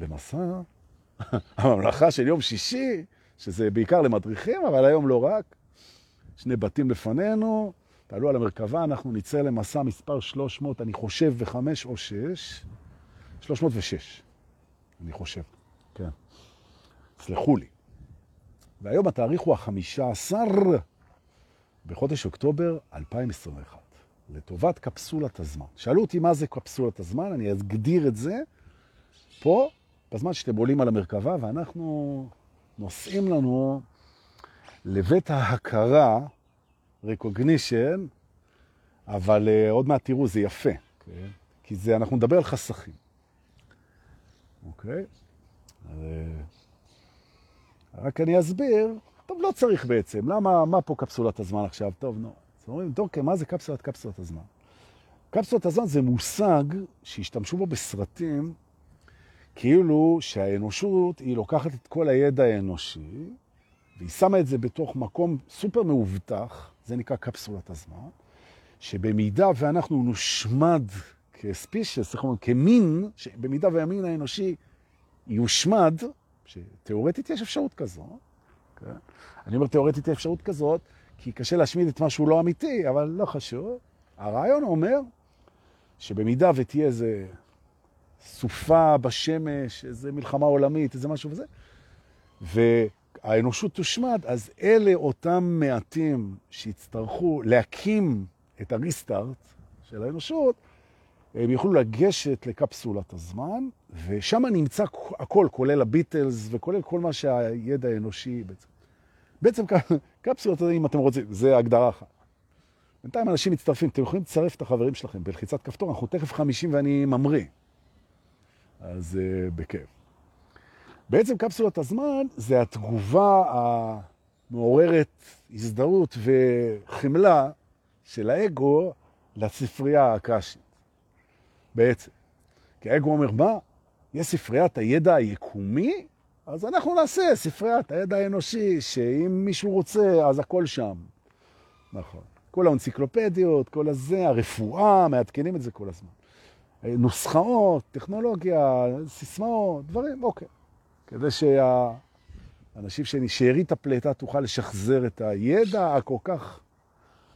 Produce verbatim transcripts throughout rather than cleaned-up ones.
במסע, הממלכה של יום שישי, שזה בעיקר למדריכים, אבל היום לא רק. שני בתים לפנינו, תעלו על המרכבה, אנחנו נצא למסע מספר שלוש מאות, אני חושב, וחמש או שש. שלוש מאות ושש, אני חושב, כן. סלחו לי. והיום התאריך הוא החמישה עשר בחודש אוקטובר אלפיים עשרים ואחת. לטובת קפסולת הזמן. שאלו אותי מה זה קפסולת הזמן, אני אגדיר את זה פה, בזמן שאתם עולים על המרכבה, ואנחנו נוסעים לנו לבית ההכרה, recognition, אבל uh, עוד מעט תראו, זה יפה. Okay. כי זה, אנחנו נדבר על חסכים. אוקיי? Okay. Uh, רק אני אסביר, טוב, לא צריך בעצם. למה, מה פה קפסולת הזמן עכשיו? טוב, נו. No. זאת אומרת, דוקא, מה זה קפסולת קפסולת הזמן? קפסולת הזמן זה מושג שהשתמשו בו בסרטים, כאילו שהאנושות היא לוקחת את כל הידע האנושי, והיא שמה את זה בתוך מקום סופר מאובטח, זה נקרא קפסולת הזמן, שבמידה ואנחנו נושמד כספישס, כמין, שבמידה והמין האנושי יושמד, שתיאורטית יש אפשרות כזאת, כן? אני אומר תיאורטית יש אפשרות כזאת, כי קשה להשמיד את משהו לא אמיתי, אבל לא חשוב. הרעיון אומר שבמידה ותהיה איזה סופה בשמש, איזה מלחמה עולמית, איזה משהו וזה, והאנושות תושמד, אז אלה אותם מעטים שיצטרכו להקים את הריסטארט של האנושות, הם יוכלו לגשת לקפסולת הזמן, ושם נמצא הכל, כולל הביטלס וכולל כל מה שהידע האנושי בעצם. בעצם קפסולות, אם אתם רוצים, זה הגדרה אחת. בינתיים אנשים מצטרפים, אתם יכולים לצרף את החברים שלכם בלחיצת כפתור, אנחנו תכף חמישים ואני ממריא. אז uh, בכיף. בעצם קפסולות הזמן זה התגובה המעוררת הזדהות וחמלה של האגו לספרייה הקשית. בעצם. כי האגו אומר, מה? יש ספריית הידע היקומי? אז אנחנו נעשה ספריית הידע האנושי, שאם מישהו רוצה, אז הכל שם. נכון. כל האנציקלופדיות, כל הזה, הרפואה, מעדכנים את זה כל הזמן. נוסחאות, טכנולוגיה, סיסמאות, דברים, אוקיי. כדי שהאנשים שנשארית הפלטה תוכל לשחזר את הידע הכל כך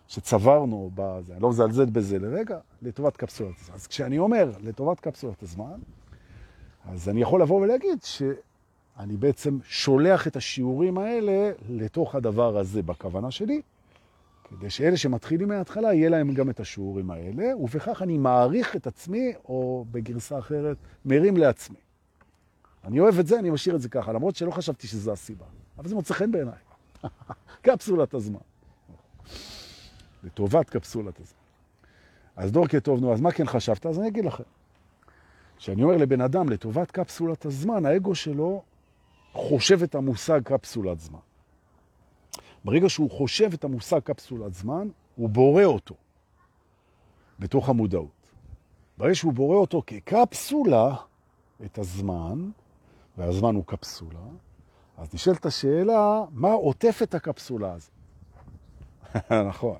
שצברנו בזה. אני לא מזלזל בזה לרגע, לטובת קפסולת הזמן. אז כשאני אומר לטובת קפסולת הזמן, אז אני יכול לבוא ולהגיד ש... אני בעצם שולח את השיעורים האלה לתוך הדבר הזה בכוונה שלי, כדי שאלה שמתחילים מההתחלה יהיה להם גם את השיעורים האלה, ובכך אני מעריך את עצמי, או בגרסה אחרת, מרים לעצמי. אני אוהב את זה, אני משאיר את זה ככה, למרות שלא חשבתי שזו הסיבה. אבל זה מוצא חן בעיניי. קפסולת הזמן. לטובת קפסולת הזמן. אז דורקי טוב, נו, אז מה כן חשבת? אז אני אגיד לכם. כשאני אומר לבן אדם, לטובת קפסולת הזמן, האגו שלו, חושב את המושג קפסולת זמן. ברגע שהוא חושב את המושג קפסולת זמן, הוא בורא אותו בתוך המודעות. ברגע שהוא בורא אותו כקפסולה את הזמן, והזמן הוא קפסולה, אז נשאלת השאלה, מה עוטף את הקפסולה הזאת? נכון.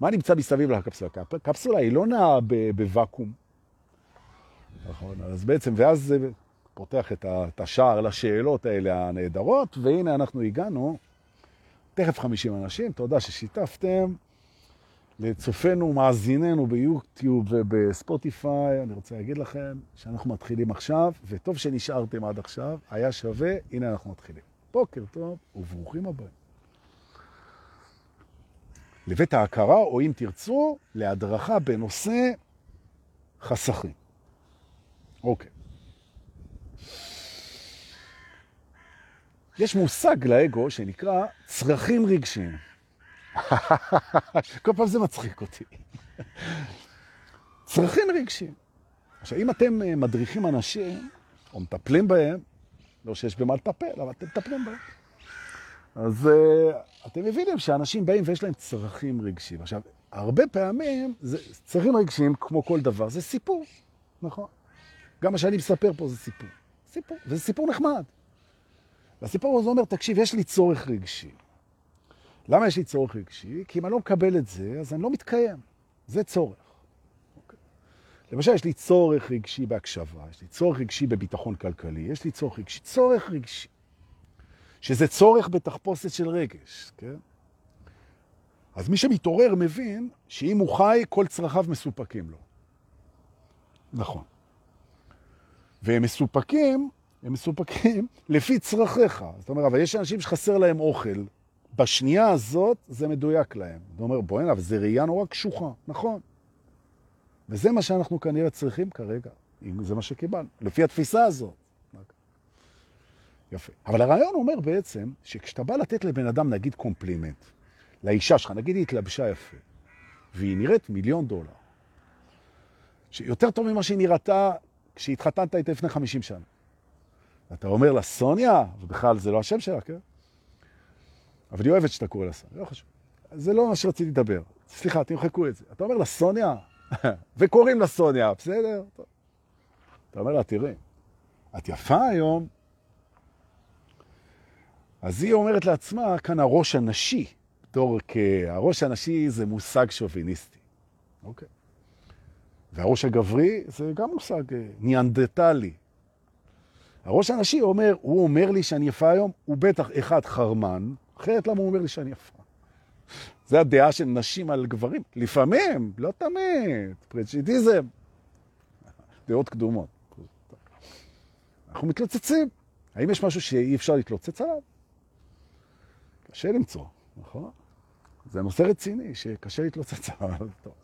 מה נמצא מסביב לקפסולה? קפסולה היא לא נעה בוואקום. נכון, אז בעצם, ואז זה... פותח את השער לשאלות האלה הנהדרות, והנה אנחנו הגענו, תכף חמישים אנשים, תודה ששיתפתם, לצופנו, מאזיננו ביוטיוב ובספוטיפיי, אני רוצה להגיד לכם שאנחנו מתחילים עכשיו, וטוב שנשארתם עד עכשיו, היה שווה, הנה אנחנו מתחילים. בוקר טוב וברוכים הבאים. לבית ההכרה, או אם תרצו, להדרכה בנושא חסכים. אוקיי. יש מושג לאגו שנקרא צרכים רגשיים. כל פעם זה מצחיק אותי. צרכים רגשיים. עכשיו, אם אתם מדריכים אנשים, או מטפלים בהם, לא שיש במה לטפל, אבל אתם מטפלים בהם. אז uh, אתם מבינים שאנשים באים ויש להם צרכים רגשיים. עכשיו, הרבה פעמים, זה, צרכים רגשיים, כמו כל דבר, זה סיפור. נכון? גם מה שאני מספר פה זה סיפור. סיפור, וזה סיפור נחמד. והסיפור הזה אומר, תקשיב, יש לי צורך רגשי. למה יש לי צורך רגשי? כי אם אני לא מקבל את זה, אז אני לא מתקיים. זה צורך. Okay. למשל, יש לי צורך רגשי בהקשבה, יש לי צורך רגשי בביטחון כלכלי, יש לי צורך רגשי, צורך רגשי, שזה צורך בתחפושת של רגש, כן? אז מי שמתעורר מבין שאם הוא חי, כל צרכיו מסופקים לו. נכון. והם מסופקים, הם מסופקים לפי צרכיך. זאת אומרת, אבל יש אנשים שחסר להם אוכל. בשנייה הזאת זה מדויק להם. זאת אומרת, בואי, אבל זה ראייה נורא קשוחה. נכון. וזה מה שאנחנו כנראה צריכים כרגע. זה מה שקיבלנו. לפי התפיסה הזאת. יפה. אבל הרעיון אומר בעצם שכשאתה בא לתת לבן אדם, נגיד קומפלימנט, לאישה שלך, נגיד היא התלבשה יפה, והיא נראית מיליון דולר, שיותר טוב ממה שהיא נראתה כשהתחתנת איתה לפני חמישים שנה. אתה אומר לה, סוניה, ובכלל זה לא השם שלה, כן? אבל היא אוהבת שאתה קורא לה סוניה, לא חשוב. זה לא מה שרציתי לדבר. סליחה, תמחקו את זה. אתה אומר לה, סוניה, וקוראים לה סוניה, בסדר? אתה אומר לה, תראי, את יפה היום. אז היא אומרת לעצמה, כאן הראש הנשי, בתור כהראש הנשי זה מושג שוביניסטי. אוקיי. והראש הגברי זה גם מושג ניאנדרטלי. הראש הנשי אומר, הוא אומר לי שאני יפה היום, הוא בטח אחד חרמן, אחרת למה הוא אומר לי שאני יפה? זה הדעה של נשים על גברים. לפעמים, לא תמיד, פרצ'ידיזם. דעות קדומות. אנחנו מתלוצצים. האם יש משהו שאי אפשר להתלוצץ עליו? קשה למצוא, נכון? זה נושא רציני שקשה להתלוצץ עליו.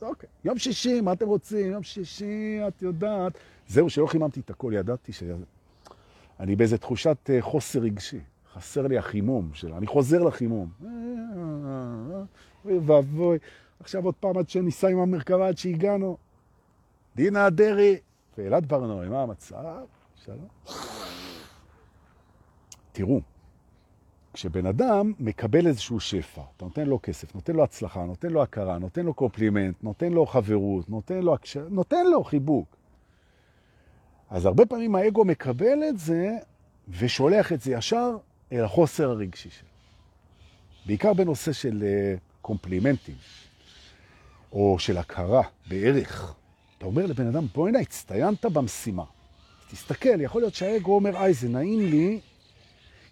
אוקיי. יום שישי, מה אתם רוצים? יום שישי, את יודעת. זהו, שלא חיממתי את הכל, ידעתי ש... אני באיזו תחושת חוסר רגשי. חסר לי החימום שלה. אני חוזר לחימום. אוי ואבוי. עכשיו עוד פעם עד שניסה עם המרכבה, עד שהגענו. דינה דרי. ואלת ברנוי, מה המצב? שלום. תראו, כשבן אדם מקבל איזשהו שפע, אתה נותן לו כסף, נותן לו הצלחה, נותן לו הכרה, נותן לו קופלימנט, נותן לו חברות, נותן לו, הקש... נותן לו חיבוק. אז הרבה פעמים האגו מקבל את זה ושולח את זה ישר אל החוסר הרגשי שלו. בעיקר בנושא של קומפלימנטים או של הכרה בערך. אתה אומר לבן אדם, בוא הנה, הצטיינת במשימה. תסתכל, יכול להיות שהאגו אומר, איי, זה נעים לי,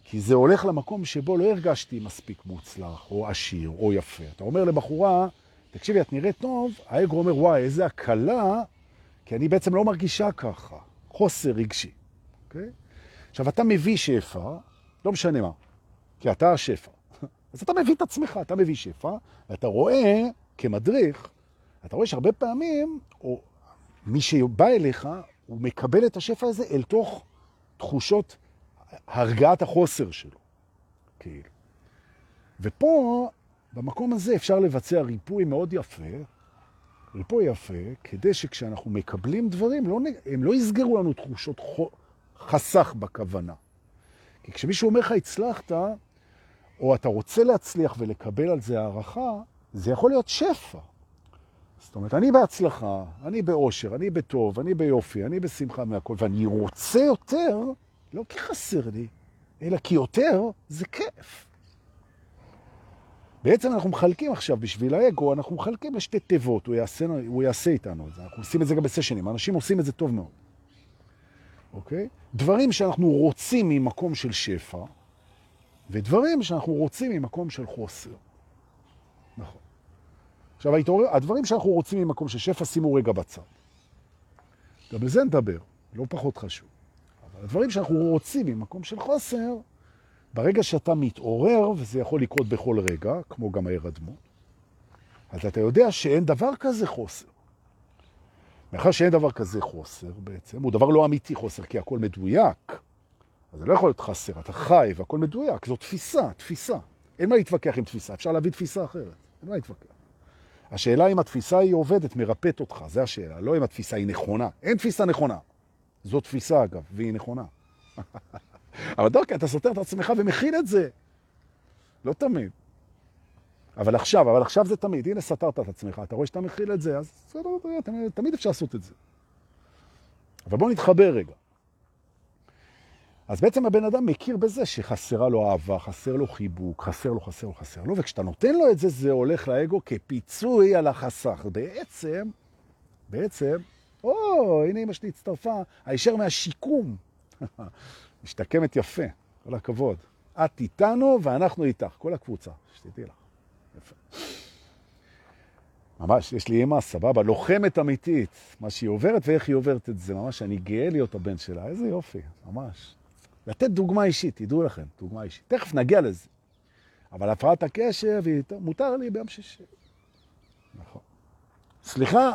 כי זה הולך למקום שבו לא הרגשתי מספיק מוצלח, או עשיר, או יפה. אתה אומר לבחורה, תקשיבי, את נראית טוב, האגו אומר, וואי, איזה הקלה, כי אני בעצם לא מרגישה ככה. חוסר רגשי. Okay? עכשיו, אתה מביא שפע, לא משנה מה, כי אתה השפע. אז אתה מביא את עצמך, אתה מביא שפע, ואתה רואה, כמדריך, אתה רואה שהרבה פעמים, או מי שבא אליך, הוא מקבל את השפע הזה אל תוך תחושות הרגעת החוסר שלו. כאילו. ופה, במקום הזה, אפשר לבצע ריפוי מאוד יפה, ריפוי יפה, כדי שכשאנחנו מקבלים דברים, לא, הם לא יסגרו לנו תחושות חסך בכוונה. כי כשמישהו אומר לך, הצלחת, או אתה רוצה להצליח ולקבל על זה הערכה, זה יכול להיות שפע. זאת אומרת, אני בהצלחה, אני באושר, אני בטוב, אני ביופי, אני בשמחה מהכל, ואני רוצה יותר, לא כי חסר לי, אלא כי יותר זה כיף. בעצם אנחנו מחלקים עכשיו, בשביל האגו, אנחנו מחלקים לשתי תיבות, הוא יעשה, הוא יעשה איתנו את זה. אנחנו עושים את זה גם בסשנים, אנשים עושים את זה טוב מאוד. אוקיי? דברים שאנחנו רוצים ממקום של שפע, ודברים שאנחנו רוצים ממקום של חוסר. נכון. עכשיו, הדברים שאנחנו רוצים ממקום של שפע, שימו רגע בצד. גם בזה נדבר, לא פחות חשוב. אבל הדברים שאנחנו רוצים ממקום של חוסר, ברגע שאתה מתעורר, וזה יכול לקרות בכל רגע, כמו גם ההירדמות, אז אתה יודע שאין דבר כזה חוסר. מאחר שאין דבר כזה חוסר בעצם, הוא דבר לא אמיתי חוסר, כי הכל מדויק. אז זה לא יכול להיות חסר, אתה חי והכל מדויק. זו תפיסה, תפיסה. אין מה להתווכח עם תפיסה, אפשר להביא תפיסה אחרת. אין מה להתווכח. השאלה אם התפיסה היא עובדת, מרפאת אותך, זה השאלה. לא אם התפיסה היא נכונה. אין תפיסה נכונה. זו תפיסה אגב, והיא נכונה. אבל דוקא, אתה סותר את עצמך ומכין את זה. לא תמיד. אבל עכשיו, אבל עכשיו זה תמיד. הנה סתרת את עצמך, אתה רואה שאתה מכין את זה, אז זה לא יודע, תמיד אפשר לעשות את זה. אבל בואו נתחבר רגע. אז בעצם הבן אדם מכיר בזה שחסרה לו אהבה, חסר לו חיבוק, חסר לו, חסר לו, חסר לו, וכשאתה נותן לו את זה, זה הולך לאגו כפיצוי על החסך. בעצם, בעצם, או, הנה אמא שלי הצטרפה, הישר מהשיקום. משתקמת יפה, כל הכבוד. את איתנו ואנחנו איתך, כל הקבוצה, שתדעי לך. יפה. ממש, יש לי אמא, סבבה, לוחמת אמיתית. מה שהיא עוברת ואיך היא עוברת את זה, ממש, אני גאה להיות הבן שלה. איזה יופי, ממש. לתת דוגמה אישית, תדעו לכם, דוגמה אישית. תכף נגיע לזה. אבל הפרעת הקשב, מותר לי ביום שישי. נכון. סליחה,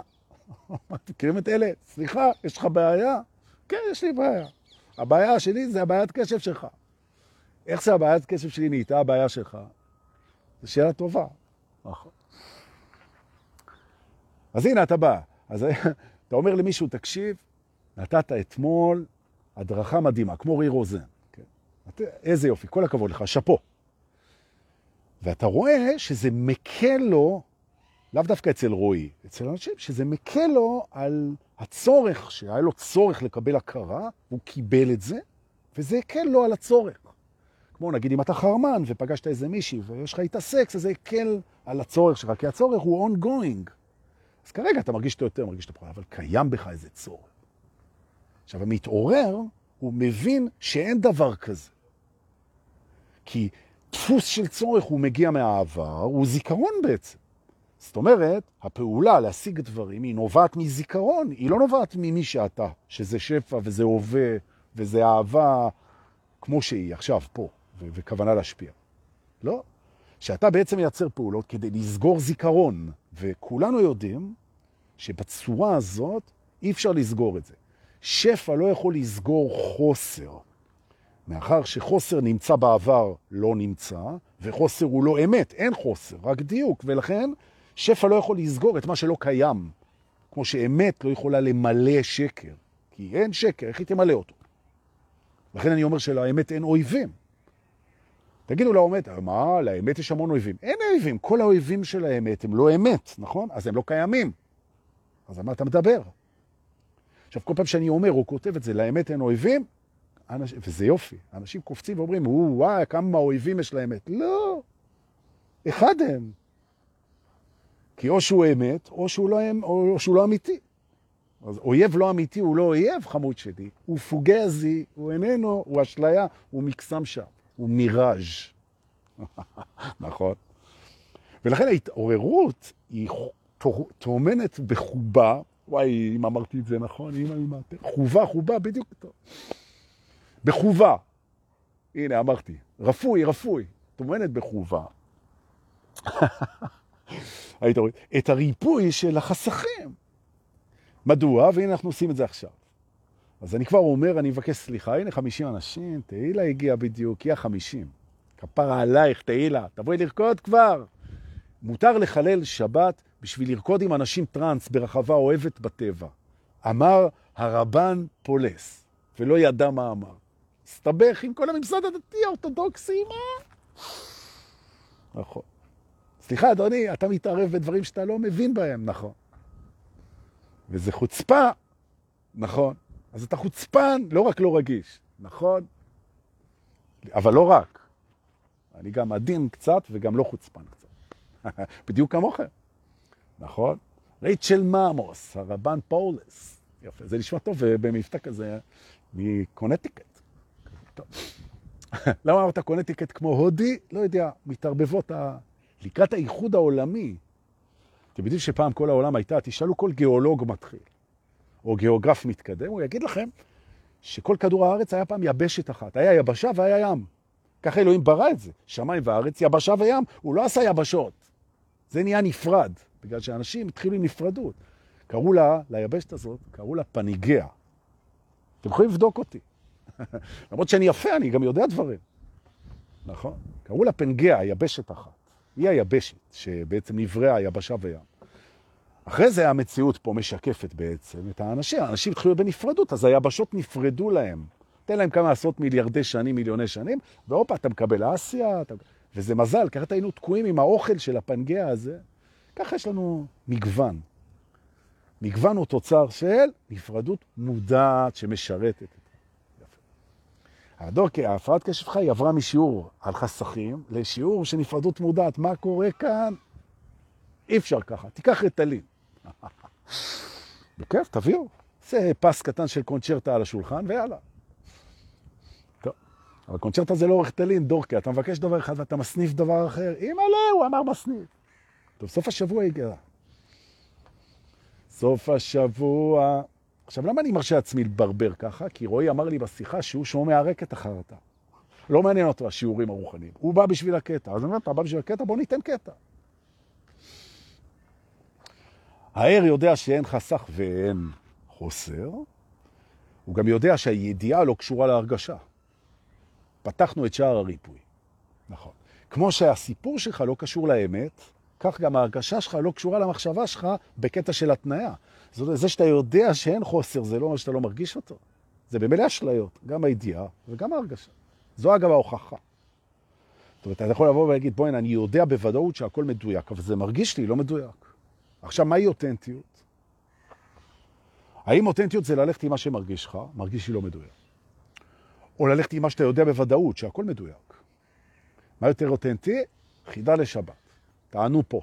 מכירים את אלה? סליחה, יש לך בעיה? כן, יש לי בעיה. הבעיה שלי זה הבעיית קשב שלך. איך זה הבעיית קשב שלי נהייתה הבעיה שלך? זו שאלה טובה. נכון. אז הנה, אתה בא. אז אתה אומר למישהו, תקשיב, נתת אתמול הדרכה מדהימה, כמו ריר רוזן. כן. איזה יופי, כל הכבוד לך, שפו. ואתה רואה שזה מקל לו, לאו דווקא אצל רואי, אצל אנשים, שזה מקל לו על הצורך, שהיה לו צורך לקבל הכרה, הוא קיבל את זה, וזה הקל לו על הצורך. כמו נגיד אם אתה חרמן ופגשת איזה מישהי ויש לך איתה סקס, אז זה הקל על הצורך שלך, כי הצורך הוא ongoing. אז כרגע אתה מרגיש אותו יותר, מרגיש אותו פחות, אבל קיים בך איזה צורך. עכשיו, המתעורר, הוא מבין שאין דבר כזה. כי דפוס של צורך הוא מגיע מהעבר, הוא זיכרון בעצם. זאת אומרת, הפעולה להשיג דברים היא נובעת מזיכרון, היא לא נובעת ממי שאתה, שזה שפע וזה הווה וזה אהבה, כמו שהיא עכשיו פה, וכוונה להשפיע. לא? שאתה בעצם מייצר פעולות כדי לסגור זיכרון, וכולנו יודעים שבצורה הזאת אי אפשר לסגור את זה. שפע לא יכול לסגור חוסר. מאחר שחוסר נמצא בעבר לא נמצא, וחוסר הוא לא אמת, אין חוסר, רק דיוק. ולכן שפע לא יכול לסגור את מה שלא קיים, כמו שאמת לא יכולה למלא שקר, כי אין שקר, איך היא תמלא אותו? לכן אני אומר שלאמת אין אויבים. תגידו לאמת, מה? לאמת יש המון אויבים. אין אויבים, כל האויבים של האמת הם לא אמת, נכון? אז הם לא קיימים. אז על מה אתה מדבר? עכשיו, כל פעם שאני אומר, הוא כותב את זה, לאמת אין אויבים, אנשים, וזה יופי, אנשים קופצים ואומרים, וואי, כמה אויבים יש לאמת. לא, אחד הם. כי או שהוא אמת, או שהוא לא, או שהוא לא אמיתי. אז אויב לא אמיתי, הוא לא אויב, חמוד שלי. הוא פוגזי, הוא איננו, הוא אשליה, הוא מקסם שם, הוא מיראז'. נכון? ולכן ההתעוררות היא תאומנת בחובה, וואי, אם אמרתי את זה נכון, אם אני מעטר. חובה, חובה, בדיוק טוב. בחובה. הנה, אמרתי. רפוי, רפוי. תומנת בחובה. היית רואה. את הריפוי של החסכים. מדוע? והנה אנחנו עושים את זה עכשיו. אז אני כבר אומר, אני מבקש סליחה. הנה חמישים אנשים. תהילה הגיעה בדיוק. היא החמישים. כפרה עלייך, תהילה. תבואי לרקוד כבר. מותר לחלל שבת בשביל לרקוד עם אנשים טרנס ברחבה אוהבת בטבע. אמר הרבן פולס, ולא ידע מה אמר. הסתבך עם כל הממסד הדתי האורתודוקסי, מה? נכון. סליחה, אדוני, אתה מתערב בדברים שאתה לא מבין בהם, נכון. וזה חוצפה, נכון. אז אתה חוצפן, לא רק לא רגיש, נכון. אבל לא רק. אני גם עדין קצת וגם לא חוצפן קצת. בדיוק כמוכם. נכון? רייצ'ל מאמוס, הרבן פולס. יפה, זה נשמע טוב, ובמבטא כזה מקונטיקט. טוב. למה אמרת קונטיקט כמו הודי? לא יודע, מתערבבות ה... לקראת האיחוד העולמי. אתם יודעים שפעם כל העולם הייתה, תשאלו כל גיאולוג מתחיל, או גיאוגרף מתקדם, הוא יגיד לכם שכל כדור הארץ היה פעם יבשת אחת. היה יבשה והיה ים. ככה אלוהים ברא את זה. שמיים וארץ, יבשה וים. הוא לא עשה יבשות. זה נהיה נפרד. בגלל שאנשים התחילו עם נפרדות. קראו לה, ליבשת הזאת, קראו לה פניגיה. אתם יכולים לבדוק אותי. למרות שאני יפה, אני גם יודע דברים. נכון? קראו לה פנגיה, היבשת אחת. היא היבשת, שבעצם נבראה היבשה וים. אחרי זה המציאות פה משקפת בעצם את האנשים. האנשים התחילו בנפרדות, אז היבשות נפרדו להם. תן להם כמה עשרות מיליארדי שנים, מיליוני שנים, ואופה, אתה מקבל אסיה, אתה... וזה מזל, ככה היינו תקועים עם האוכל של הפנגיה הזה. ככה יש לנו מגוון. מגוון הוא תוצר של נפרדות מודעת שמשרתת. הדוקא, ההפרעת קשב שלך היא עברה משיעור על חסכים לשיעור של נפרדות מודעת. מה קורה כאן? אי אפשר ככה, תיקח ריטלין. בכיף, תביאו. זה פס קטן של קונצ'רטה על השולחן, ויאללה. טוב. אבל קונצ'רטה זה לא עורך תלין, דורקה. אתה מבקש דבר אחד ואתה מסניף דבר אחר. אמא לא, הוא אמר מסניף. טוב, סוף השבוע יגרה. סוף השבוע... עכשיו, למה אני מרשה עצמי לברבר ככה? כי רועי אמר לי בשיחה שהוא שומע רקת אחרתה. לא מעניין אותו השיעורים הרוחניים. הוא בא בשביל הקטע. אז אני אומר, אתה בא בשביל הקטע, בוא ניתן קטע. הער יודע שאין חסך ואין חוסר. הוא גם יודע שהידיעה לא קשורה להרגשה. פתחנו את שער הריפוי. נכון. כמו שהסיפור שלך לא קשור לאמת, כך גם ההרגשה שלך לא קשורה למחשבה שלך בקטע של התנאה. זאת אומרת, זה שאתה יודע שאין חוסר, זה לא מה שאתה לא מרגיש אותו. זה במלא השליות, גם הידיעה וגם ההרגשה. זו אגב ההוכחה. זאת אומרת, אתה יכול לבוא ולהגיד, בואי, אני יודע בוודאות שהכל מדויק, אבל זה מרגיש לי לא מדויק. עכשיו, מהי אותנטיות? האם אותנטיות זה ללכת עם מה שמרגיש לך, מרגיש לי לא מדויק? או ללכת עם מה שאתה יודע בוודאות, שהכל מדויק? מה יותר אותנטי? חידה לשבת. תענו פה.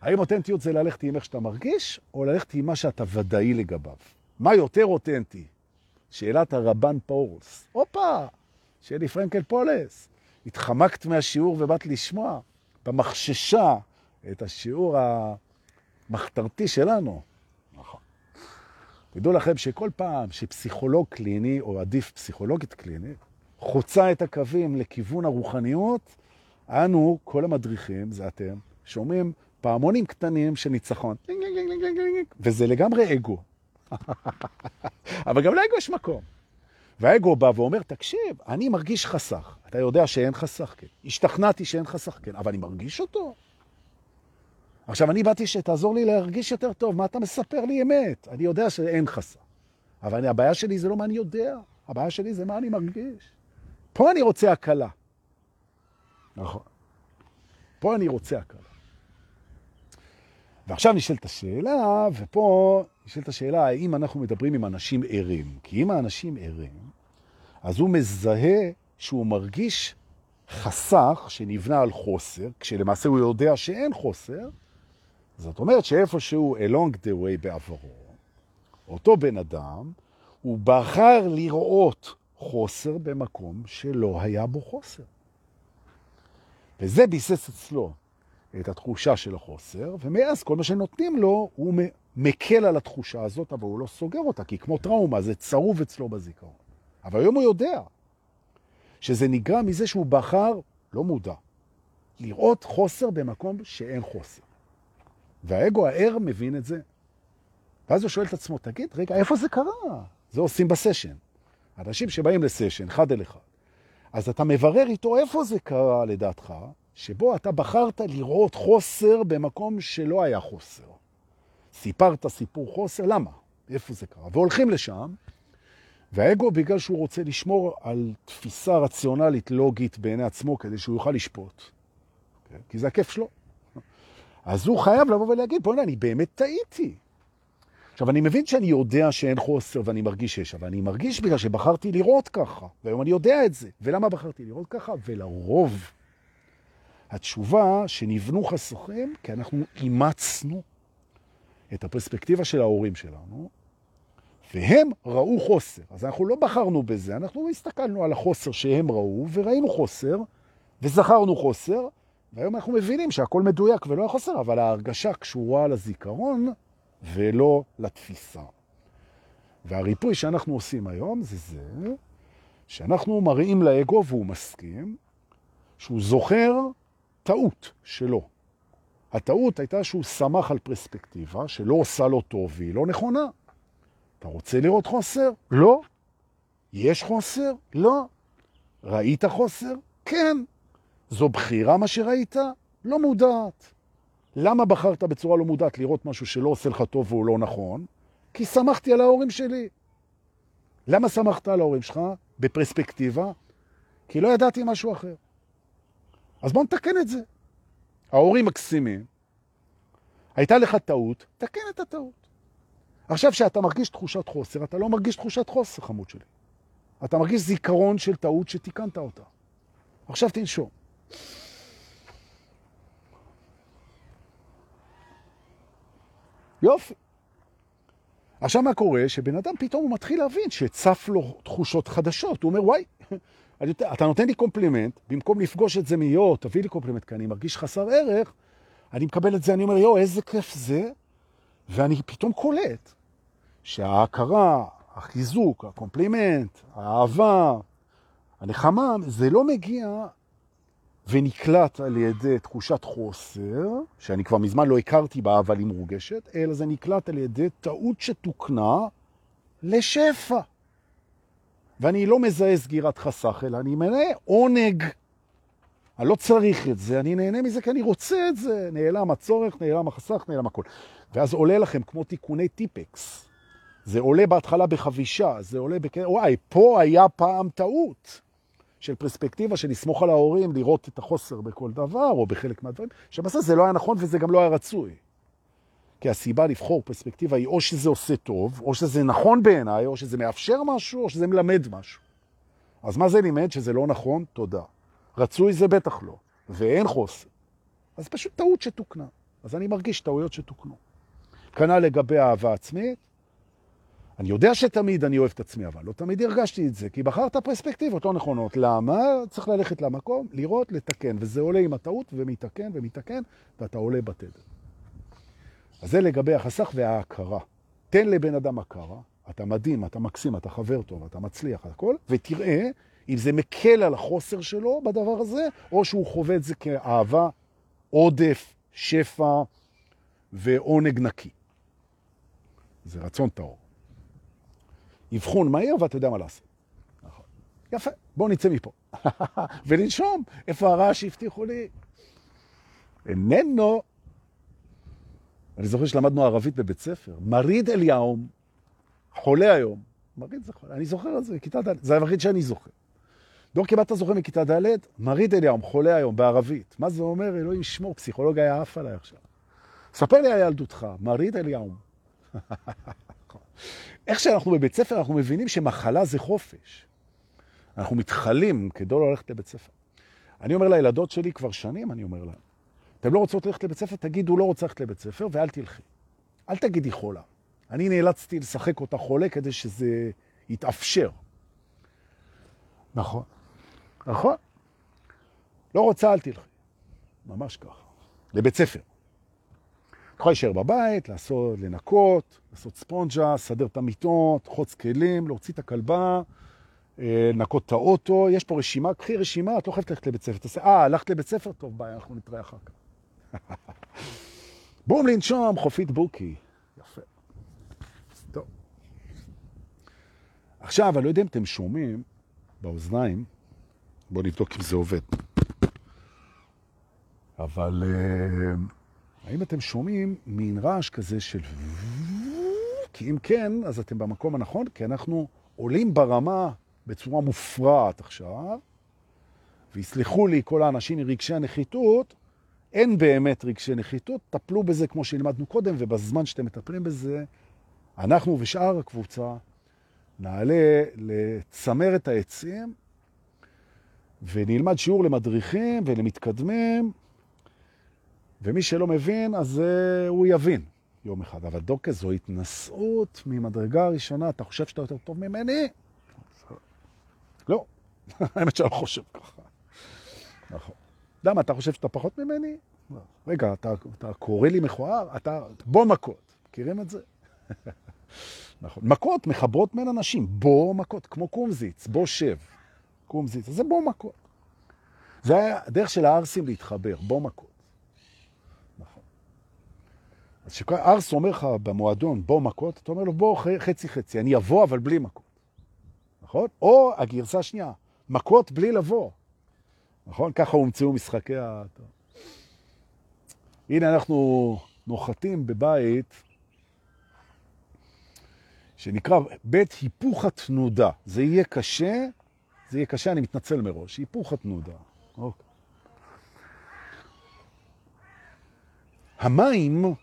האם אותנטיות זה ללכת עם איך שאתה מרגיש, או ללכת עם מה שאתה ודאי לגביו? מה יותר אותנטי? שאלת הרבן פאורס. הופה! שלי פרנקל פולס. התחמקת מהשיעור ובאת לשמוע במחששה את השיעור המחתרתי שלנו. נכון. תדעו לכם שכל פעם שפסיכולוג קליני, או עדיף פסיכולוגית קלינית, חוצה את הקווים לכיוון הרוחניות, אנו, כל המדריכים, זה אתם, שומעים פעמונים קטנים של ניצחון. וזה לגמרי אגו. אבל גם לאגו יש מקום. והאגו בא ואומר, תקשיב, אני מרגיש חסך. אתה יודע שאין חסך, כן. השתכנעתי שאין חסך, כן. אבל אני מרגיש אותו. עכשיו, אני באתי שתעזור לי להרגיש יותר טוב. מה אתה מספר לי אמת? אני יודע שאין חסך. אבל הבעיה שלי זה לא מה אני יודע. הבעיה שלי זה מה אני מרגיש. פה אני רוצה הקלה. נכון. פה אני רוצה הקלה. ועכשיו נשאלת השאלה, ופה נשאלת השאלה, האם אנחנו מדברים עם אנשים ערים? כי אם האנשים ערים, אז הוא מזהה שהוא מרגיש חסך שנבנה על חוסר, כשלמעשה הוא יודע שאין חוסר, זאת אומרת שאיפשהו along the way בעברו, אותו בן אדם, הוא בחר לראות חוסר במקום שלא היה בו חוסר. וזה ביסס אצלו את התחושה של החוסר, ומאז כל מה שנותנים לו הוא מקל על התחושה הזאת, אבל הוא לא סוגר אותה, כי כמו טראומה זה צרוב אצלו בזיכרון. אבל היום הוא יודע שזה נגרם מזה שהוא בחר, לא מודע, לראות חוסר במקום שאין חוסר. והאגו הער מבין את זה. ואז הוא שואל את עצמו, תגיד, רגע, איפה זה קרה? זה עושים בסשן. אנשים שבאים לסשן, אחד אל אחד. אז אתה מברר איתו איפה זה קרה לדעתך, שבו אתה בחרת לראות חוסר במקום שלא היה חוסר. סיפרת סיפור חוסר, למה? איפה זה קרה? והולכים לשם, והאגו בגלל שהוא רוצה לשמור על תפיסה רציונלית לוגית בעיני עצמו, כדי שהוא יוכל לשפוט. Okay. כי זה הכיף שלו. אז הוא חייב לבוא ולהגיד, בוא הנה, אני באמת טעיתי. עכשיו, אני מבין שאני יודע שאין חוסר ואני מרגיש שיש, אבל אני מרגיש בגלל שבחרתי לראות ככה, והיום אני יודע את זה. ולמה בחרתי לראות ככה? ולרוב. התשובה שנבנו חסכים, כי אנחנו אימצנו את הפרספקטיבה של ההורים שלנו, והם ראו חוסר. אז אנחנו לא בחרנו בזה, אנחנו הסתכלנו על החוסר שהם ראו, וראינו חוסר, וזכרנו חוסר, והיום אנחנו מבינים שהכל מדויק ולא היה חוסר, אבל ההרגשה קשורה לזיכרון ולא לתפיסה. והריפוי שאנחנו עושים היום זה זה, שאנחנו מראים לאגו והוא מסכים, שהוא זוכר טעות שלו. הטעות הייתה שהוא שמח על פרספקטיבה שלא עושה לו טוב והיא לא נכונה. אתה רוצה לראות חוסר? לא. יש חוסר? לא. ראית חוסר? כן. זו בחירה מה שראית? לא מודעת. למה בחרת בצורה לא מודעת לראות משהו שלא עושה לך טוב והוא לא נכון? כי שמחתי על ההורים שלי. למה שמחת על ההורים שלך? בפרספקטיבה? כי לא ידעתי משהו אחר. אז בואו נתקן את זה. ההורים מקסימים, הייתה לך טעות, תקן את הטעות. עכשיו שאתה מרגיש תחושת חוסר, אתה לא מרגיש תחושת חוסר, חמוד שלי. אתה מרגיש זיכרון של טעות שתיקנת אותה. עכשיו תנשום. יופי. עכשיו מה קורה? שבן אדם פתאום הוא מתחיל להבין שצף לו תחושות חדשות. הוא אומר, וואי, אתה נותן לי קומפלימנט, במקום לפגוש את זה מיו, תביא לי קומפלימנט, כי אני מרגיש חסר ערך, אני מקבל את זה, אני אומר, יו, איזה כיף זה, ואני פתאום קולט שההכרה, החיזוק, הקומפלימנט, האהבה, הנחמה, זה לא מגיע ונקלט על ידי תחושת חוסר, שאני כבר מזמן לא הכרתי בה, אבל היא מורגשת, אלא זה נקלט על ידי טעות שתוקנה לשפע. ואני לא מזהה סגירת חסך, אלא אני מנה עונג. אני לא צריך את זה, אני נהנה מזה כי אני רוצה את זה. נעלם הצורך, נעלם החסך, נעלם הכל. ואז עולה לכם כמו תיקוני טיפקס. זה עולה בהתחלה בחבישה, זה עולה בקרב, וואי, פה היה פעם טעות. של פרספקטיבה של לסמוך על ההורים, לראות את החוסר בכל דבר, או בחלק מהדברים, שבסך זה לא היה נכון וזה גם לא היה רצוי. כי הסיבה לבחור פרספקטיבה היא או שזה עושה טוב, או שזה נכון בעיניי, או שזה מאפשר משהו, או שזה מלמד משהו. אז מה זה לימד? שזה לא נכון? תודה. רצוי זה בטח לא, ואין חוסר. אז פשוט טעות שתוקנה. אז אני מרגיש טעויות שתוקנו. כנ"ל לגבי אהבה עצמית, אני יודע שתמיד אני אוהב את עצמי, אבל לא תמיד הרגשתי את זה, כי בחרת פרספקטיבות לא נכונות. למה? צריך ללכת למקום, לראות, לתקן, וזה עולה עם הטעות, ומתקן ומתקן, ואתה עולה בתדר. אז זה לגבי החסך וההכרה. תן לבן אדם הכרה, אתה מדהים, אתה מקסים, אתה חבר טוב, אתה מצליח, הכל, ותראה אם זה מקל על החוסר שלו בדבר הזה, או שהוא חווה את זה כאהבה, עודף, שפע ועונג נקי. זה רצון טהור. יבחון מהיר ואתה יודע מה לעשות. נכון. יפה, בואו נצא מפה. ולנשום, איפה הרעש הבטיחו לי? איננו. אני זוכר שלמדנו ערבית בבית ספר. מריד אל יום, חולה היום. מריד זה חולה. אני זוכר את זה, כיתה ד', זה היחיד שאני זוכר. דור כמעט אתה זוכר מכיתה ד', מריד אל יום, חולה היום, בערבית. מה זה אומר? אלוהים שמור, פסיכולוג היה עף עליי עכשיו. ספר לי על ילדותך, מריד אל יום. איך שאנחנו בבית ספר, אנחנו מבינים שמחלה זה חופש. אנחנו מתחלים כדי לא ללכת לבית ספר. אני אומר לילדות שלי כבר שנים, אני אומר להם, אתם לא רוצות ללכת לבית ספר, תגידו לא רוצה ללכת לבית ספר ואל תלכי. אל תגידי חולה. אני נאלצתי לשחק אותה חולה כדי שזה יתאפשר. נכון. נכון? לא רוצה, אל תלכי. ממש ככה. לבית ספר. אתה יכול להישאר בבית, לעשות, לנקות, לעשות ספונג'ה, סדר את המיטות, חוץ כלים, להוציא את הכלבה, לנקות את האוטו. יש פה רשימה, קחי רשימה, את לא חייבת ללכת לבית ספר. תעשה, אה, הלכת לבית ספר? טוב, ביי, אנחנו נתראה אחר כך. בום, לנשום, חופית בוקי. יפה. טוב. עכשיו, אני לא יודע אם אתם שומעים באוזניים, בואו נבדוק אם זה עובד. אבל... האם אתם שומעים מין רעש כזה של... כי אם כן, אז אתם במקום הנכון, כי אנחנו עולים ברמה בצורה מופרעת עכשיו, ויסלחו לי כל האנשים מרגשי הנחיתות, אין באמת רגשי נחיתות, טפלו בזה כמו שלמדנו קודם, ובזמן שאתם מטפלים בזה, אנחנו ושאר הקבוצה נעלה לצמר את העצים, ונלמד שיעור למדריכים ולמתקדמים, ומי שלא מבין, אז uh, הוא יבין יום אחד. אבל דוקא זו התנסות ממדרגה הראשונה. אתה חושב שאתה יותר טוב ממני? לא. האמת שאני לא חושב ככה. נכון. למה, אתה חושב שאתה פחות ממני? לא. רגע, אתה, אתה קורא לי מכוער? אתה... בוא מכות. מכירים את זה? נכון. מכות מחברות מן אנשים. בוא מכות, כמו קומזיץ. בוא שב. קומזיץ. אז זה בוא מכות. זה היה דרך של הארסים להתחבר. בוא מכות. אז כשארס אומר לך במועדון, בוא מכות, אתה אומר לו, בוא חצי חצי, אני אבוא אבל בלי מכות. נכון? או הגרסה השנייה, מכות בלי לבוא. נכון? ככה הומצאו משחקי ה... הנה אנחנו נוחתים בבית שנקרא בית היפוך התנודה. זה יהיה קשה, זה יהיה קשה, אני מתנצל מראש, היפוך התנודה. אוקיי. המים...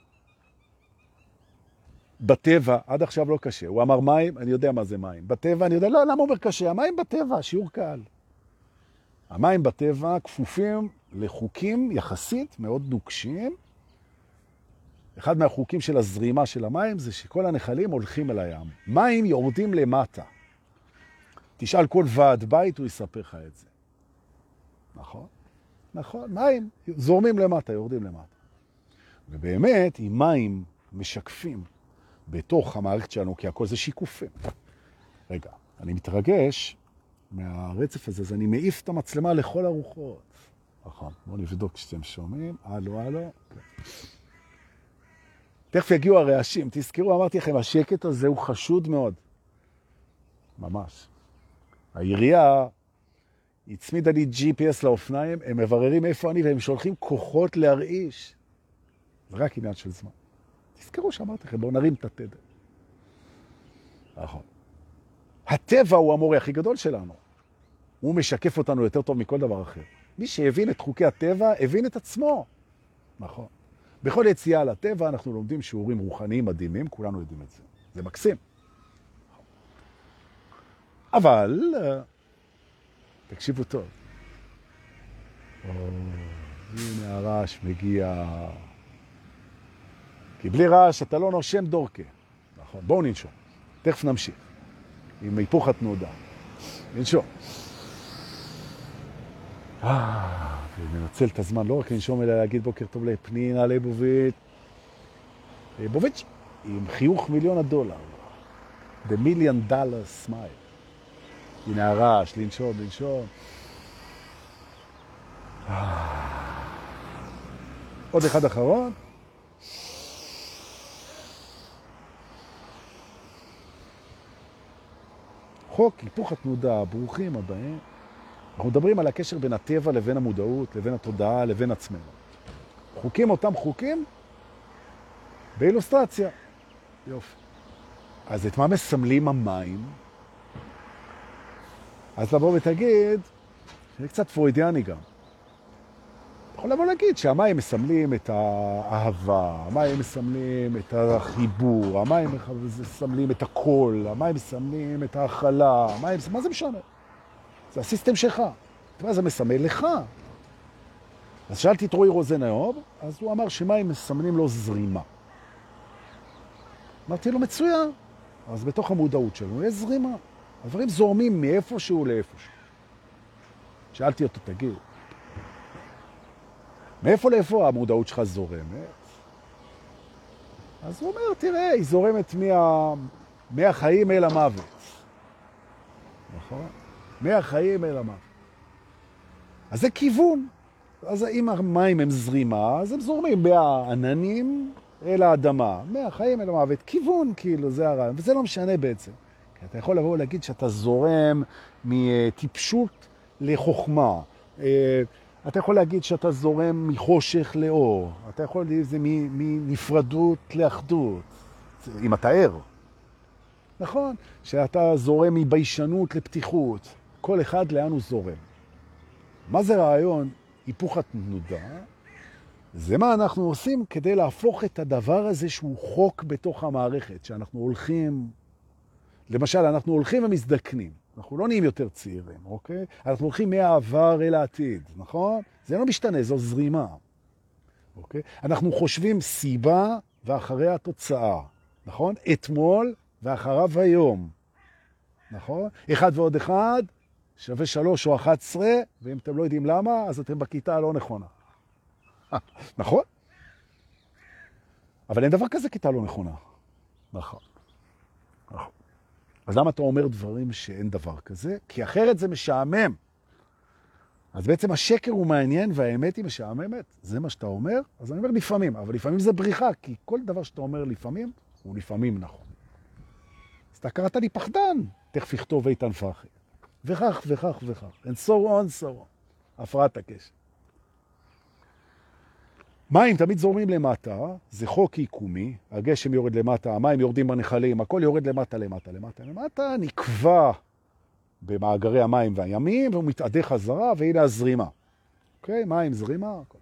בטבע, עד עכשיו לא קשה. הוא אמר מים, אני יודע מה זה מים. בטבע, אני יודע, לא, למה אומר קשה? המים בטבע, שיעור קל. המים בטבע כפופים לחוקים יחסית מאוד נוקשים, אחד מהחוקים של הזרימה של המים זה שכל הנחלים הולכים אל הים. מים יורדים למטה. תשאל כל ועד בית, הוא יספר לך את זה. נכון? נכון, מים זורמים למטה, יורדים למטה. ובאמת, אם מים משקפים בתוך המערכת שלנו, כי הכל זה שיקופים. רגע, אני מתרגש מהרצף הזה, אז אני מעיף את המצלמה לכל הרוחות. נכון, בואו נבדוק שאתם שומעים. הלו, הלו. תכף יגיעו הרעשים. תזכרו, אמרתי לכם, השקט הזה הוא חשוד מאוד. ממש. העירייה הצמידה לי ג'י פי אס לאופניים, הם מבררים איפה אני, והם שולחים כוחות להרעיש. זה רק עניין של זמן. תזכרו שאמרתי לכם, בואו נרים את התדר. נכון. הטבע הוא המורה הכי גדול שלנו. הוא משקף אותנו יותר טוב מכל דבר אחר. מי שהבין את חוקי הטבע, הבין את עצמו. נכון. בכל יציאה לטבע אנחנו לומדים שיעורים רוחניים מדהימים, כולנו יודעים את זה. זה מקסים. אבל, תקשיבו טוב. או, הנה הרעש מגיע. כי בלי רעש אתה לא נושם דורקה. נכון, בואו ננשום. תכף נמשיך. עם היפוך התנודה. ננשום. וננצל את הזמן, לא רק לנשום, אלא להגיד בוקר טוב לפנינה ליבוביץ'. ליבוביץ' עם חיוך מיליון הדולר. The million dollar smile. הנה הרעש, לנשום, לנשום. עוד אחד אחרון. חוק, היפוך התנודה, ברוכים הבאים. אנחנו מדברים על הקשר בין הטבע לבין המודעות, לבין התודעה, לבין עצמנו. חוקים אותם חוקים באילוסטרציה. יופי. אז את מה מסמלים המים? אז לבוא ותגיד, זה קצת פרוידיאני גם. יכול לבוא להגיד שהמים מסמלים את האהבה, המים מסמלים את החיבור, המים מסמלים את הכל, המים מסמלים את האכלה, המים... מה זה משנה? זה הסיסטם שלך. מה זה מסמל לך? אז שאלתי את רועי רוזן היום, אז הוא אמר שמים מסמנים לו זרימה. אמרתי לו מצוין. אז בתוך המודעות שלנו יש זרימה. הדברים זורמים מאיפשהו לאיפשהו. שאלתי אותו, תגיד, מאיפה לאיפה המודעות שלך זורמת? אז הוא אומר, תראה, היא זורמת מה... מהחיים אל המוות. נכון? מהחיים אל המוות. אז זה כיוון. אז אם המים הם זרימה, אז הם זורמים מהעננים אל האדמה. מהחיים אל המוות. כיוון, כאילו, זה הרעיון. וזה לא משנה בעצם. כי אתה יכול לבוא ולהגיד שאתה זורם מטיפשות לחוכמה. אתה יכול להגיד שאתה זורם מחושך לאור. אתה יכול להגיד זה מנפרדות לאחדות. אם אתה ער. נכון? שאתה זורם מביישנות לפתיחות. כל אחד לאן הוא זורם. מה זה רעיון? היפוך התנודה. זה מה אנחנו עושים כדי להפוך את הדבר הזה שהוא חוק בתוך המערכת. שאנחנו הולכים... למשל, אנחנו הולכים ומזדקנים. אנחנו לא נהיים יותר צעירים, אוקיי? אנחנו הולכים מהעבר אל העתיד, נכון? זה לא משתנה, זו זרימה. אוקיי? אנחנו חושבים סיבה ואחרי התוצאה, נכון? אתמול ואחריו היום, נכון? אחד ועוד אחד שווה שלוש או אחת עשרה, ואם אתם לא יודעים למה, אז אתם בכיתה לא נכונה. נכון? אבל אין דבר כזה כיתה לא נכונה. נכון. נכון. אז למה אתה אומר דברים שאין דבר כזה? כי אחרת זה משעמם. אז בעצם השקר הוא מעניין והאמת היא משעממת. זה מה שאתה אומר? אז אני אומר לפעמים, אבל לפעמים זה בריחה, כי כל דבר שאתה אומר לפעמים, הוא לפעמים נכון. אז אתה קראת לי פחדן, תכף יכתוב איתן פחי. וכך וכך וכך. And so on, so on. הפרעת הקשר. מים תמיד זורמים למטה, זה חוק עיקומי, הגשם יורד למטה, המים יורדים בנחלים, הכל יורד למטה, למטה, למטה, למטה, נקבע במאגרי המים והימים, והוא מתעדה חזרה, והנה הזרימה. אוקיי? מים זרימה, הכל.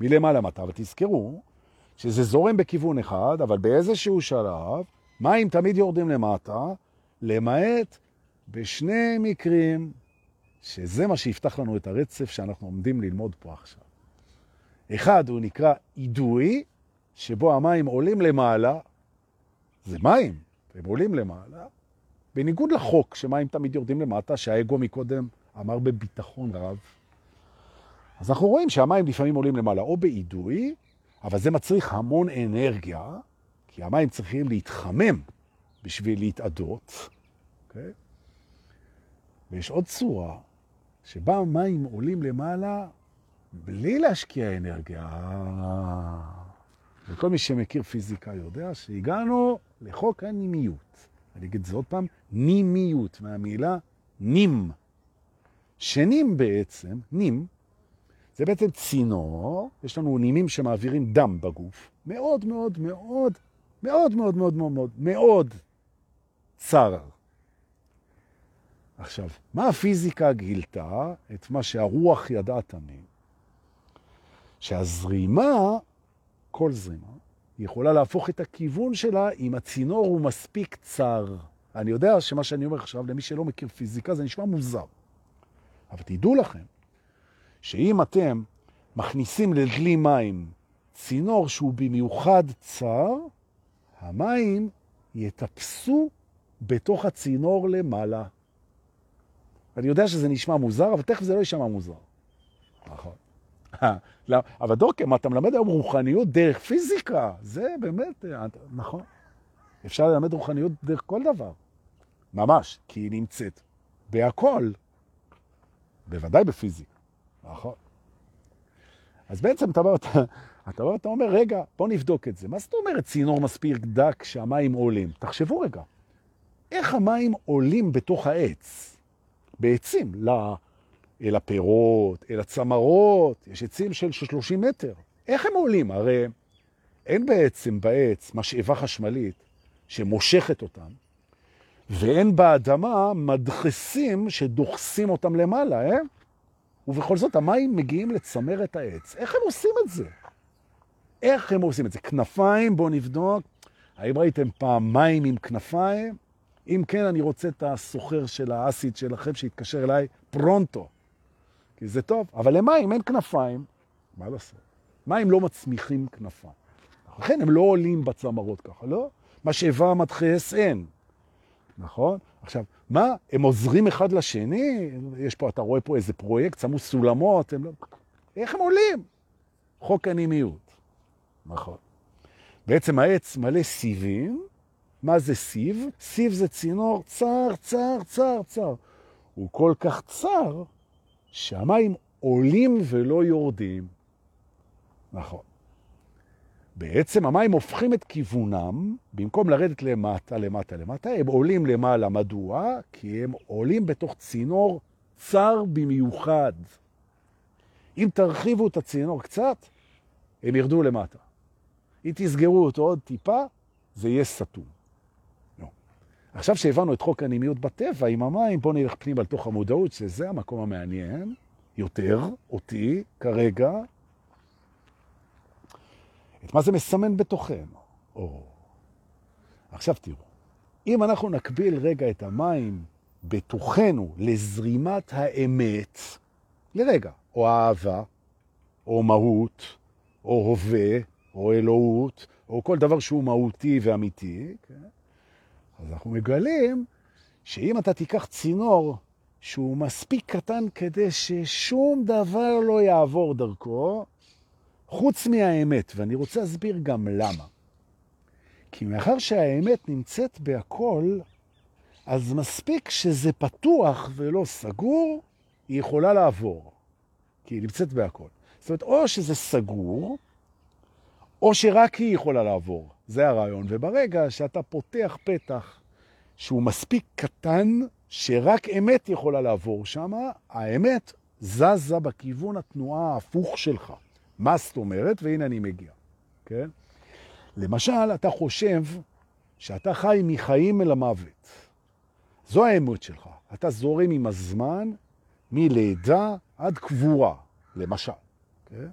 מלמה למטה, אבל תזכרו שזה זורם בכיוון אחד, אבל באיזשהו שלב, מים תמיד יורדים למטה, למעט בשני מקרים, שזה מה שיפתח לנו את הרצף שאנחנו עומדים ללמוד פה עכשיו. אחד הוא נקרא עידוי, שבו המים עולים למעלה, זה מים, הם עולים למעלה, בניגוד לחוק שמים תמיד יורדים למטה, שהאגו מקודם אמר בביטחון רב. אז אנחנו רואים שהמים לפעמים עולים למעלה או בעידוי, אבל זה מצריך המון אנרגיה, כי המים צריכים להתחמם בשביל להתעדות. Okay? ויש עוד צורה שבה המים עולים למעלה בלי להשקיע אנרגיה. וכל מי שמכיר פיזיקה יודע שהגענו לחוק הנימיות. אני אגיד זה עוד פעם, נימיות, מהמילה נים. שנים בעצם, נים, זה בעצם צינור, יש לנו נימים שמעבירים דם בגוף, מאוד מאוד מאוד מאוד מאוד מאוד מאוד מאוד צר. עכשיו, מה הפיזיקה גילתה? את מה שהרוח ידעה תמיד. שהזרימה, כל זרימה, יכולה להפוך את הכיוון שלה אם הצינור הוא מספיק צר. אני יודע שמה שאני אומר עכשיו למי שלא מכיר פיזיקה זה נשמע מוזר. אבל תדעו לכם שאם אתם מכניסים לדלי מים צינור שהוא במיוחד צר, המים יתפסו בתוך הצינור למעלה. אני יודע שזה נשמע מוזר, אבל תכף זה לא ישמע מוזר. נכון. אבל דוקם, אתה מלמד היום רוחניות דרך פיזיקה. זה באמת, נכון. אפשר ללמד רוחניות דרך כל דבר. ממש, כי היא נמצאת בהכל. בוודאי בפיזיקה. נכון. אז בעצם אתה בא, אתה, אתה בא, אתה אומר, רגע, בוא נבדוק את זה. מה זאת אומרת צינור מספיק דק שהמים עולים? תחשבו רגע. איך המים עולים בתוך העץ? בעצים, לא, אל הפירות, אל הצמרות, יש עצים של שלושים מטר. איך הם עולים? הרי אין בעצם בעץ משאבה חשמלית שמושכת אותם, ואין באדמה מדחסים שדוחסים אותם למעלה, אה? ובכל זאת המים מגיעים לצמר את העץ. איך הם עושים את זה? איך הם עושים את זה? כנפיים, בואו נבדוק. האם ראיתם פעם מים עם כנפיים? אם כן, אני רוצה את הסוחר של האסיד שלכם שיתקשר אליי פרונטו. כי זה טוב. אבל למים אין כנפיים. מה לעשות? מים לא מצמיחים כנפיים. לכן הם לא עולים בצמרות ככה, לא? משאבה מדחס אין. נכון? עכשיו, מה? הם עוזרים אחד לשני? יש פה, אתה רואה פה איזה פרויקט, שמו סולמות, הם לא... איך הם עולים? חוק הנימיות. נכון. בעצם העץ מלא סיבים. מה זה סיב? סיב זה צינור צר, צר, צר, צר. הוא כל כך צר שהמים עולים ולא יורדים. נכון. בעצם המים הופכים את כיוונם, במקום לרדת למטה, למטה, למטה, הם עולים למעלה. מדוע? כי הם עולים בתוך צינור צר במיוחד. אם תרחיבו את הצינור קצת, הם ירדו למטה. אם תסגרו אותו עוד טיפה, זה יהיה סתום. עכשיו שהבנו את חוק הנימיות בטבע עם המים, בוא נלך פנים על תוך המודעות, שזה המקום המעניין, יותר אותי כרגע. את מה זה מסמן בתוכם? או. עכשיו תראו, אם אנחנו נקביל רגע את המים בתוכנו לזרימת האמת, לרגע, או אהבה, או מהות, או הווה, או אלוהות, או כל דבר שהוא מהותי ואמיתי, כן? אז אנחנו מגלים שאם אתה תיקח צינור שהוא מספיק קטן כדי ששום דבר לא יעבור דרכו, חוץ מהאמת, ואני רוצה להסביר גם למה. כי מאחר שהאמת נמצאת בהכל, אז מספיק שזה פתוח ולא סגור, היא יכולה לעבור. כי היא נמצאת בהכל. זאת אומרת, או שזה סגור, או שרק היא יכולה לעבור. זה הרעיון. וברגע שאתה פותח פתח שהוא מספיק קטן, שרק אמת יכולה לעבור שם, האמת זזה בכיוון התנועה ההפוך שלך. מה זאת אומרת? והנה אני מגיע. כן? למשל, אתה חושב שאתה חי מחיים אל המוות. זו האמת שלך. אתה זורם עם הזמן, מלידה עד קבורה, למשל. כן?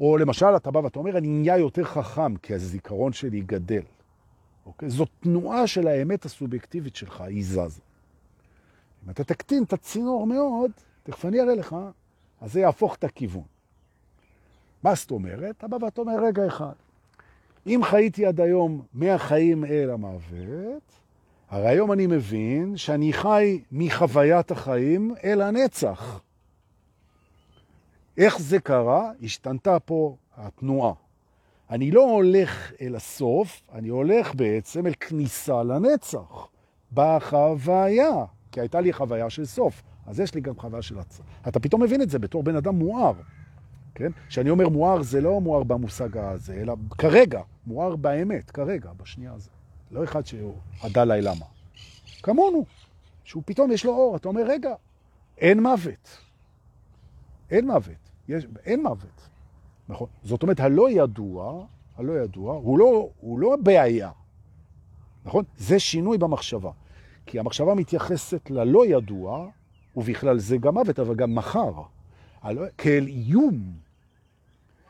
או למשל, אתה בא ואתה אומר, אני נהיה יותר חכם, כי הזיכרון שלי גדל. אוקיי? זו תנועה של האמת הסובייקטיבית שלך, היא זזה. אם אתה תקטין את הצינור מאוד, תכף אני אראה לך, אז זה יהפוך את הכיוון. מה זאת אומרת? אתה בא ואתה אומר, רגע אחד, אם חייתי עד היום מהחיים אל המוות, הרי היום אני מבין שאני חי מחוויית החיים אל הנצח. איך זה קרה? השתנתה פה התנועה. אני לא הולך אל הסוף, אני הולך בעצם אל כניסה לנצח, בחוויה, כי הייתה לי חוויה של סוף, אז יש לי גם חוויה של הצ... אתה פתאום מבין את זה בתור בן אדם מואר, כן? שאני אומר מואר זה לא מואר במושג הזה, אלא כרגע, מואר באמת, כרגע, בשנייה הזה. לא אחד שהוא עדה לי למה. כמונו, שהוא פתאום יש לו אור, אתה אומר רגע, אין מוות. אין מוות, יש, אין מוות. נכון? זאת אומרת, הלא ידוע, הלא ידוע, הוא לא, הוא לא בעיה. נכון? זה שינוי במחשבה. כי המחשבה מתייחסת ללא ידוע, ובכלל זה גם מוות, אבל גם מחר. הלא, כאל איום.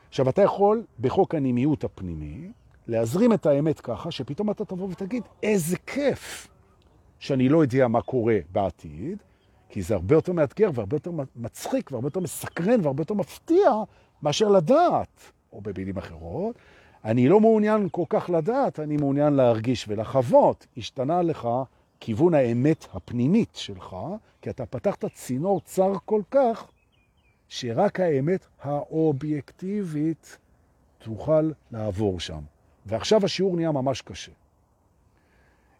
עכשיו, אתה יכול, בחוק הנימיות הפנימי, להזרים את האמת ככה, שפתאום אתה תבוא ותגיד, איזה כיף שאני לא יודע מה קורה בעתיד, כי זה הרבה יותר מאתגר, והרבה יותר מצחיק, והרבה יותר מסקרן, והרבה יותר מפתיע, מאשר לדעת, או במילים אחרות, אני לא מעוניין כל כך לדעת, אני מעוניין להרגיש ולחוות. השתנה לך כיוון האמת הפנימית שלך, כי אתה פתחת צינור צר כל כך, שרק האמת האובייקטיבית תוכל לעבור שם. ועכשיו השיעור נהיה ממש קשה.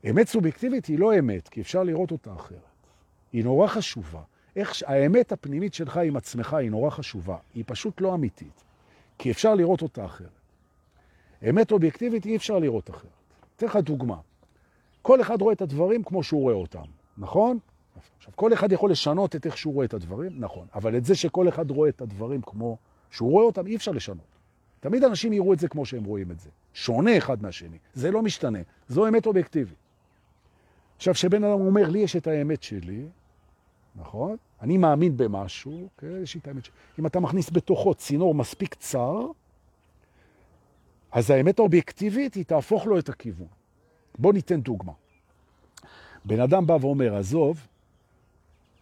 אמת סובייקטיבית היא לא אמת, כי אפשר לראות אותה אחרת. היא נורא חשובה. איך האמת הפנימית שלך עם עצמך היא נורא חשובה. היא פשוט לא אמיתית, כי אפשר לראות אותה אחרת. אמת אובייקטיבית אי אפשר לראות אחרת. תן לך דוגמה. כל אחד רואה את הדברים כמו שהוא רואה אותם, נכון? עכשיו, כל אחד יכול לשנות את איך שהוא רואה את הדברים, נכון. אבל את זה שכל אחד רואה את הדברים כמו שהוא רואה אותם, אי אפשר לשנות. תמיד אנשים יראו את זה כמו שהם רואים את זה. שונה אחד מהשני. זה לא משתנה. זו אמת אובייקטיבית. עכשיו, שבן אדם אומר, לי יש את האמת שלי, נכון? אני מאמין במשהו, כן? יש את האמת שלי. אם אתה מכניס בתוכו צינור מספיק צר, אז האמת האובייקטיבית היא תהפוך לו את הכיוון. בוא ניתן דוגמה. בן אדם בא ואומר, עזוב,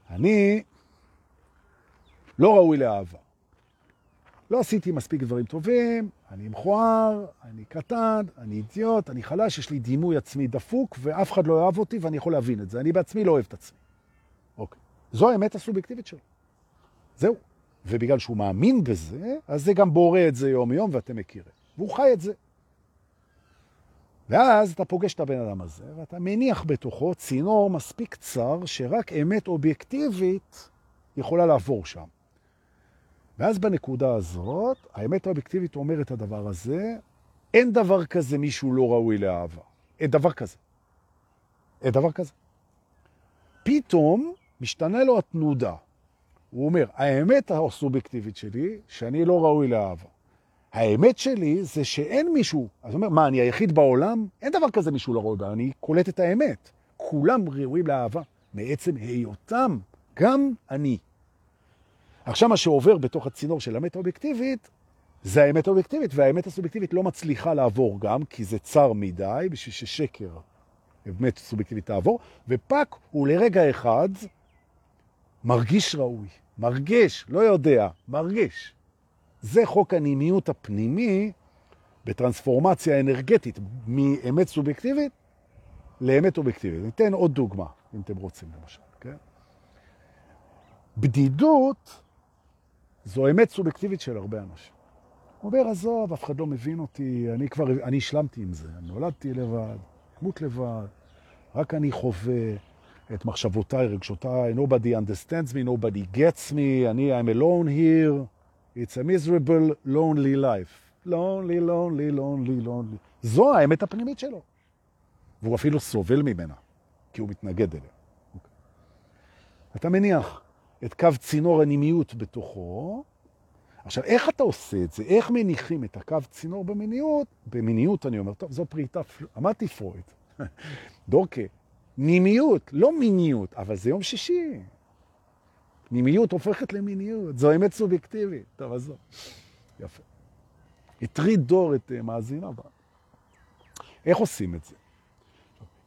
אני לא ראוי לאהבה. לא עשיתי מספיק דברים טובים, אני מכוער, אני קטן, אני אידיוט, אני חלש, יש לי דימוי עצמי דפוק, ואף אחד לא אוהב אותי ואני יכול להבין את זה. אני בעצמי לא אוהב את עצמי. אוקיי. זו האמת הסובייקטיבית שלו. זהו. ובגלל שהוא מאמין בזה, אז זה גם בורא את זה יום יום ואתם מכירים. והוא חי את זה. ואז אתה פוגש את הבן אדם הזה, ואתה מניח בתוכו צינור מספיק צר, שרק אמת אובייקטיבית יכולה לעבור שם. ואז בנקודה הזאת, האמת האובייקטיבית אומרת את הדבר הזה, אין דבר כזה מישהו לא ראוי לאהבה. אין דבר כזה. אין דבר כזה. פתאום משתנה לו התנודה. הוא אומר, האמת הסובייקטיבית שלי, שאני לא ראוי לאהבה. האמת שלי זה שאין מישהו, אז אומר, מה, אני היחיד בעולם? אין דבר כזה מישהו לא ראוי לאהבה, אני קולט את האמת. כולם ראויים לאהבה, מעצם היותם, גם אני. עכשיו מה שעובר בתוך הצינור של האמת האובייקטיבית, זה האמת האובייקטיבית, והאמת הסובייקטיבית לא מצליחה לעבור גם, כי זה צר מדי, בשביל ששקר האמת הסובייקטיבית תעבור, ופק הוא לרגע אחד מרגיש ראוי, מרגש, לא יודע, מרגש. זה חוק הנימיות הפנימי בטרנספורמציה אנרגטית, מאמת סובייקטיבית לאמת אובייקטיבית. ניתן עוד דוגמה, אם אתם רוצים למשל, כן? בדידות, זו אמת סובייקטיבית של הרבה אנשים. הוא אומר, עזוב, אף אחד לא מבין אותי, אני כבר, אני השלמתי עם זה, אני נולדתי לבד, מות לבד, רק אני חווה את מחשבותיי, רגשותיי, nobody understands me, nobody gets me, אני, I'm alone here, it's a miserable, lonely life. lonely, lonely, lonely, lonely. זו האמת הפנימית שלו. והוא אפילו סובל ממנה, כי הוא מתנגד אליה. Okay. אתה מניח את קו צינור הנימיות בתוכו. עכשיו, איך אתה עושה את זה? איך מניחים את הקו צינור במיניות? במיניות אני אומר, טוב, זו פריטה, אמרתי פרויד. דורקה, נימיות, לא מיניות, אבל זה יום שישי. נימיות הופכת למיניות, זו אמת סובייקטיבית. טוב, אז זו. יפה. התריד דור את uh, מאזינה. איך עושים את זה?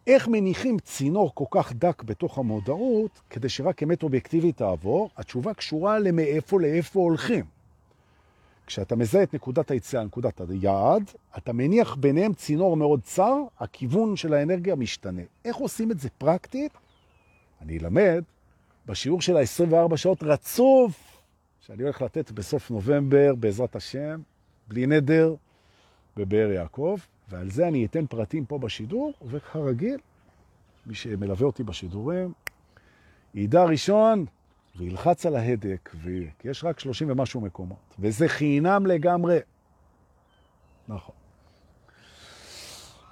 איך מניחים צינור כל כך דק בתוך המודעות, כדי שרק אמת אובייקטיבית תעבור? התשובה קשורה למאיפה לאיפה הולכים. כשאתה מזהה את נקודת היציאה, נקודת היעד, אתה מניח ביניהם צינור מאוד צר, הכיוון של האנרגיה משתנה. איך עושים את זה פרקטית? אני אלמד בשיעור של ה-עשרים וארבע שעות רצוף, שאני הולך לתת בסוף נובמבר, בעזרת השם, בלי נדר, בבאר יעקב, ועל זה אני אתן פרטים פה בשידור, וכרגיל, מי שמלווה אותי בשידורים, ידע ראשון, וילחץ על ההדק, כי יש רק שלושים ומשהו מקומות, וזה חינם לגמרי. נכון.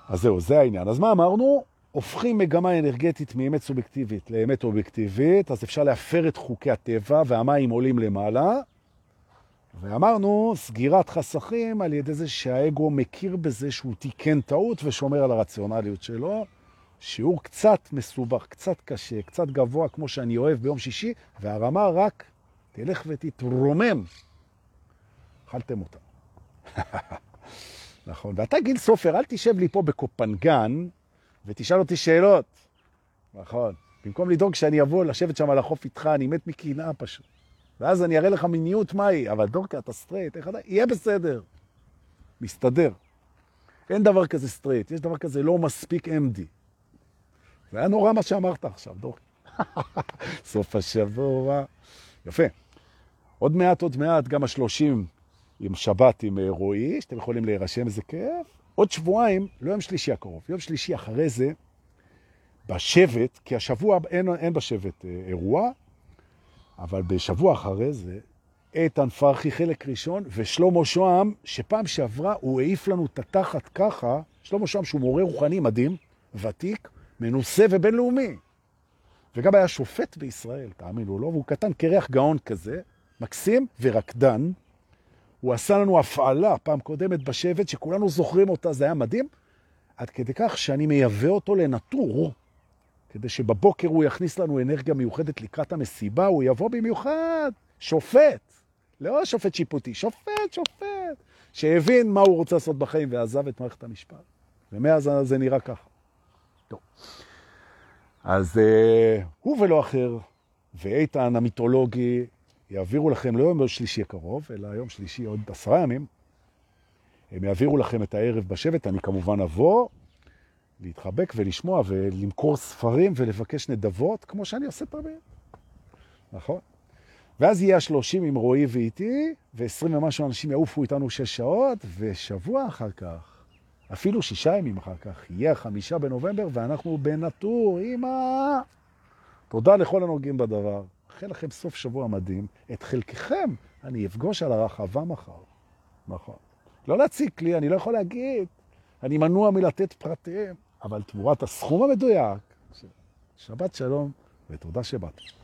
אז זהו, זה העניין. אז מה אמרנו? הופכים מגמה אנרגטית מאמת סובייקטיבית לאמת אובייקטיבית, אז אפשר להפר את חוקי הטבע, והמים עולים למעלה, ואמרנו, סגירת חסכים על ידי זה שהאגו מכיר בזה שהוא תיקן טעות ושומר על הרציונליות שלו, שיעור קצת מסובך, קצת קשה, קצת גבוה, כמו שאני אוהב ביום שישי, והרמה רק תלך ותתרומם. אכלתם אותה. נכון. ואתה גיל סופר, אל תשב לי פה בקופנגן ותשאל אותי שאלות. נכון. במקום לדאוג שאני אבוא לשבת שם על החוף איתך, אני מת מכינה פשוט. ואז אני אראה לך מיניות מהי, אבל דורקה, אתה סטרייט, איך אתה? יהיה בסדר. מסתדר. אין דבר כזה סטרייט, יש דבר כזה לא מספיק אם די. זה היה נורא מה שאמרת עכשיו, דור. סוף השבוע. יפה. עוד מעט, עוד מעט, גם השלושים עם שבת עם רועי, שאתם יכולים להירשם, זה כיף. עוד שבועיים, לא יום שלישי הקרוב, יום שלישי אחרי זה, בשבט, כי השבוע אין, אין בשבט אירוע, אבל בשבוע אחרי זה, איתן פרחי חלק ראשון, ושלמה שואם, שפעם שעברה הוא העיף לנו את התחת ככה, שלמה שואם שהוא מורה רוחני מדהים, ותיק, מנוסה ובינלאומי. וגם היה שופט בישראל, תאמינו לו, והוא קטן קרח גאון כזה, מקסים ורקדן. הוא עשה לנו הפעלה פעם קודמת בשבט, שכולנו זוכרים אותה, זה היה מדהים. עד כדי כך שאני מייבא אותו לנטור, כדי שבבוקר הוא יכניס לנו אנרגיה מיוחדת לקראת המסיבה, הוא יבוא במיוחד, שופט. לא שופט שיפוטי, שופט, שופט. שהבין מה הוא רוצה לעשות בחיים ועזב את מערכת המשפט. ומאז זה נראה ככה. טוב. אז אה, הוא ולא אחר ואיתן המיתולוגי יעבירו לכם לא יום שלישי הקרוב, אלא יום שלישי עוד עשרה ימים. הם יעבירו לכם את הערב בשבט, אני כמובן אבוא להתחבק ולשמוע ולמכור ספרים ולבקש נדבות, כמו שאני עושה פעמים. נכון? ואז יהיה השלושים עם רועי ואיתי, ועשרים ומשהו אנשים יעופו איתנו שש שעות, ושבוע אחר כך. אפילו שישה ימים אחר כך, יהיה חמישה בנובמבר, ואנחנו בנטור, אמא. תודה לכל הנוגעים בדבר. אחרי לכם סוף שבוע מדהים. את חלקכם אני אפגוש על הרחבה מחר. נכון. לא להציק לי, אני לא יכול להגיד. אני מנוע מלתת פרטים, אבל תמורת הסכום המדויק. שבת שלום ותודה שבאת.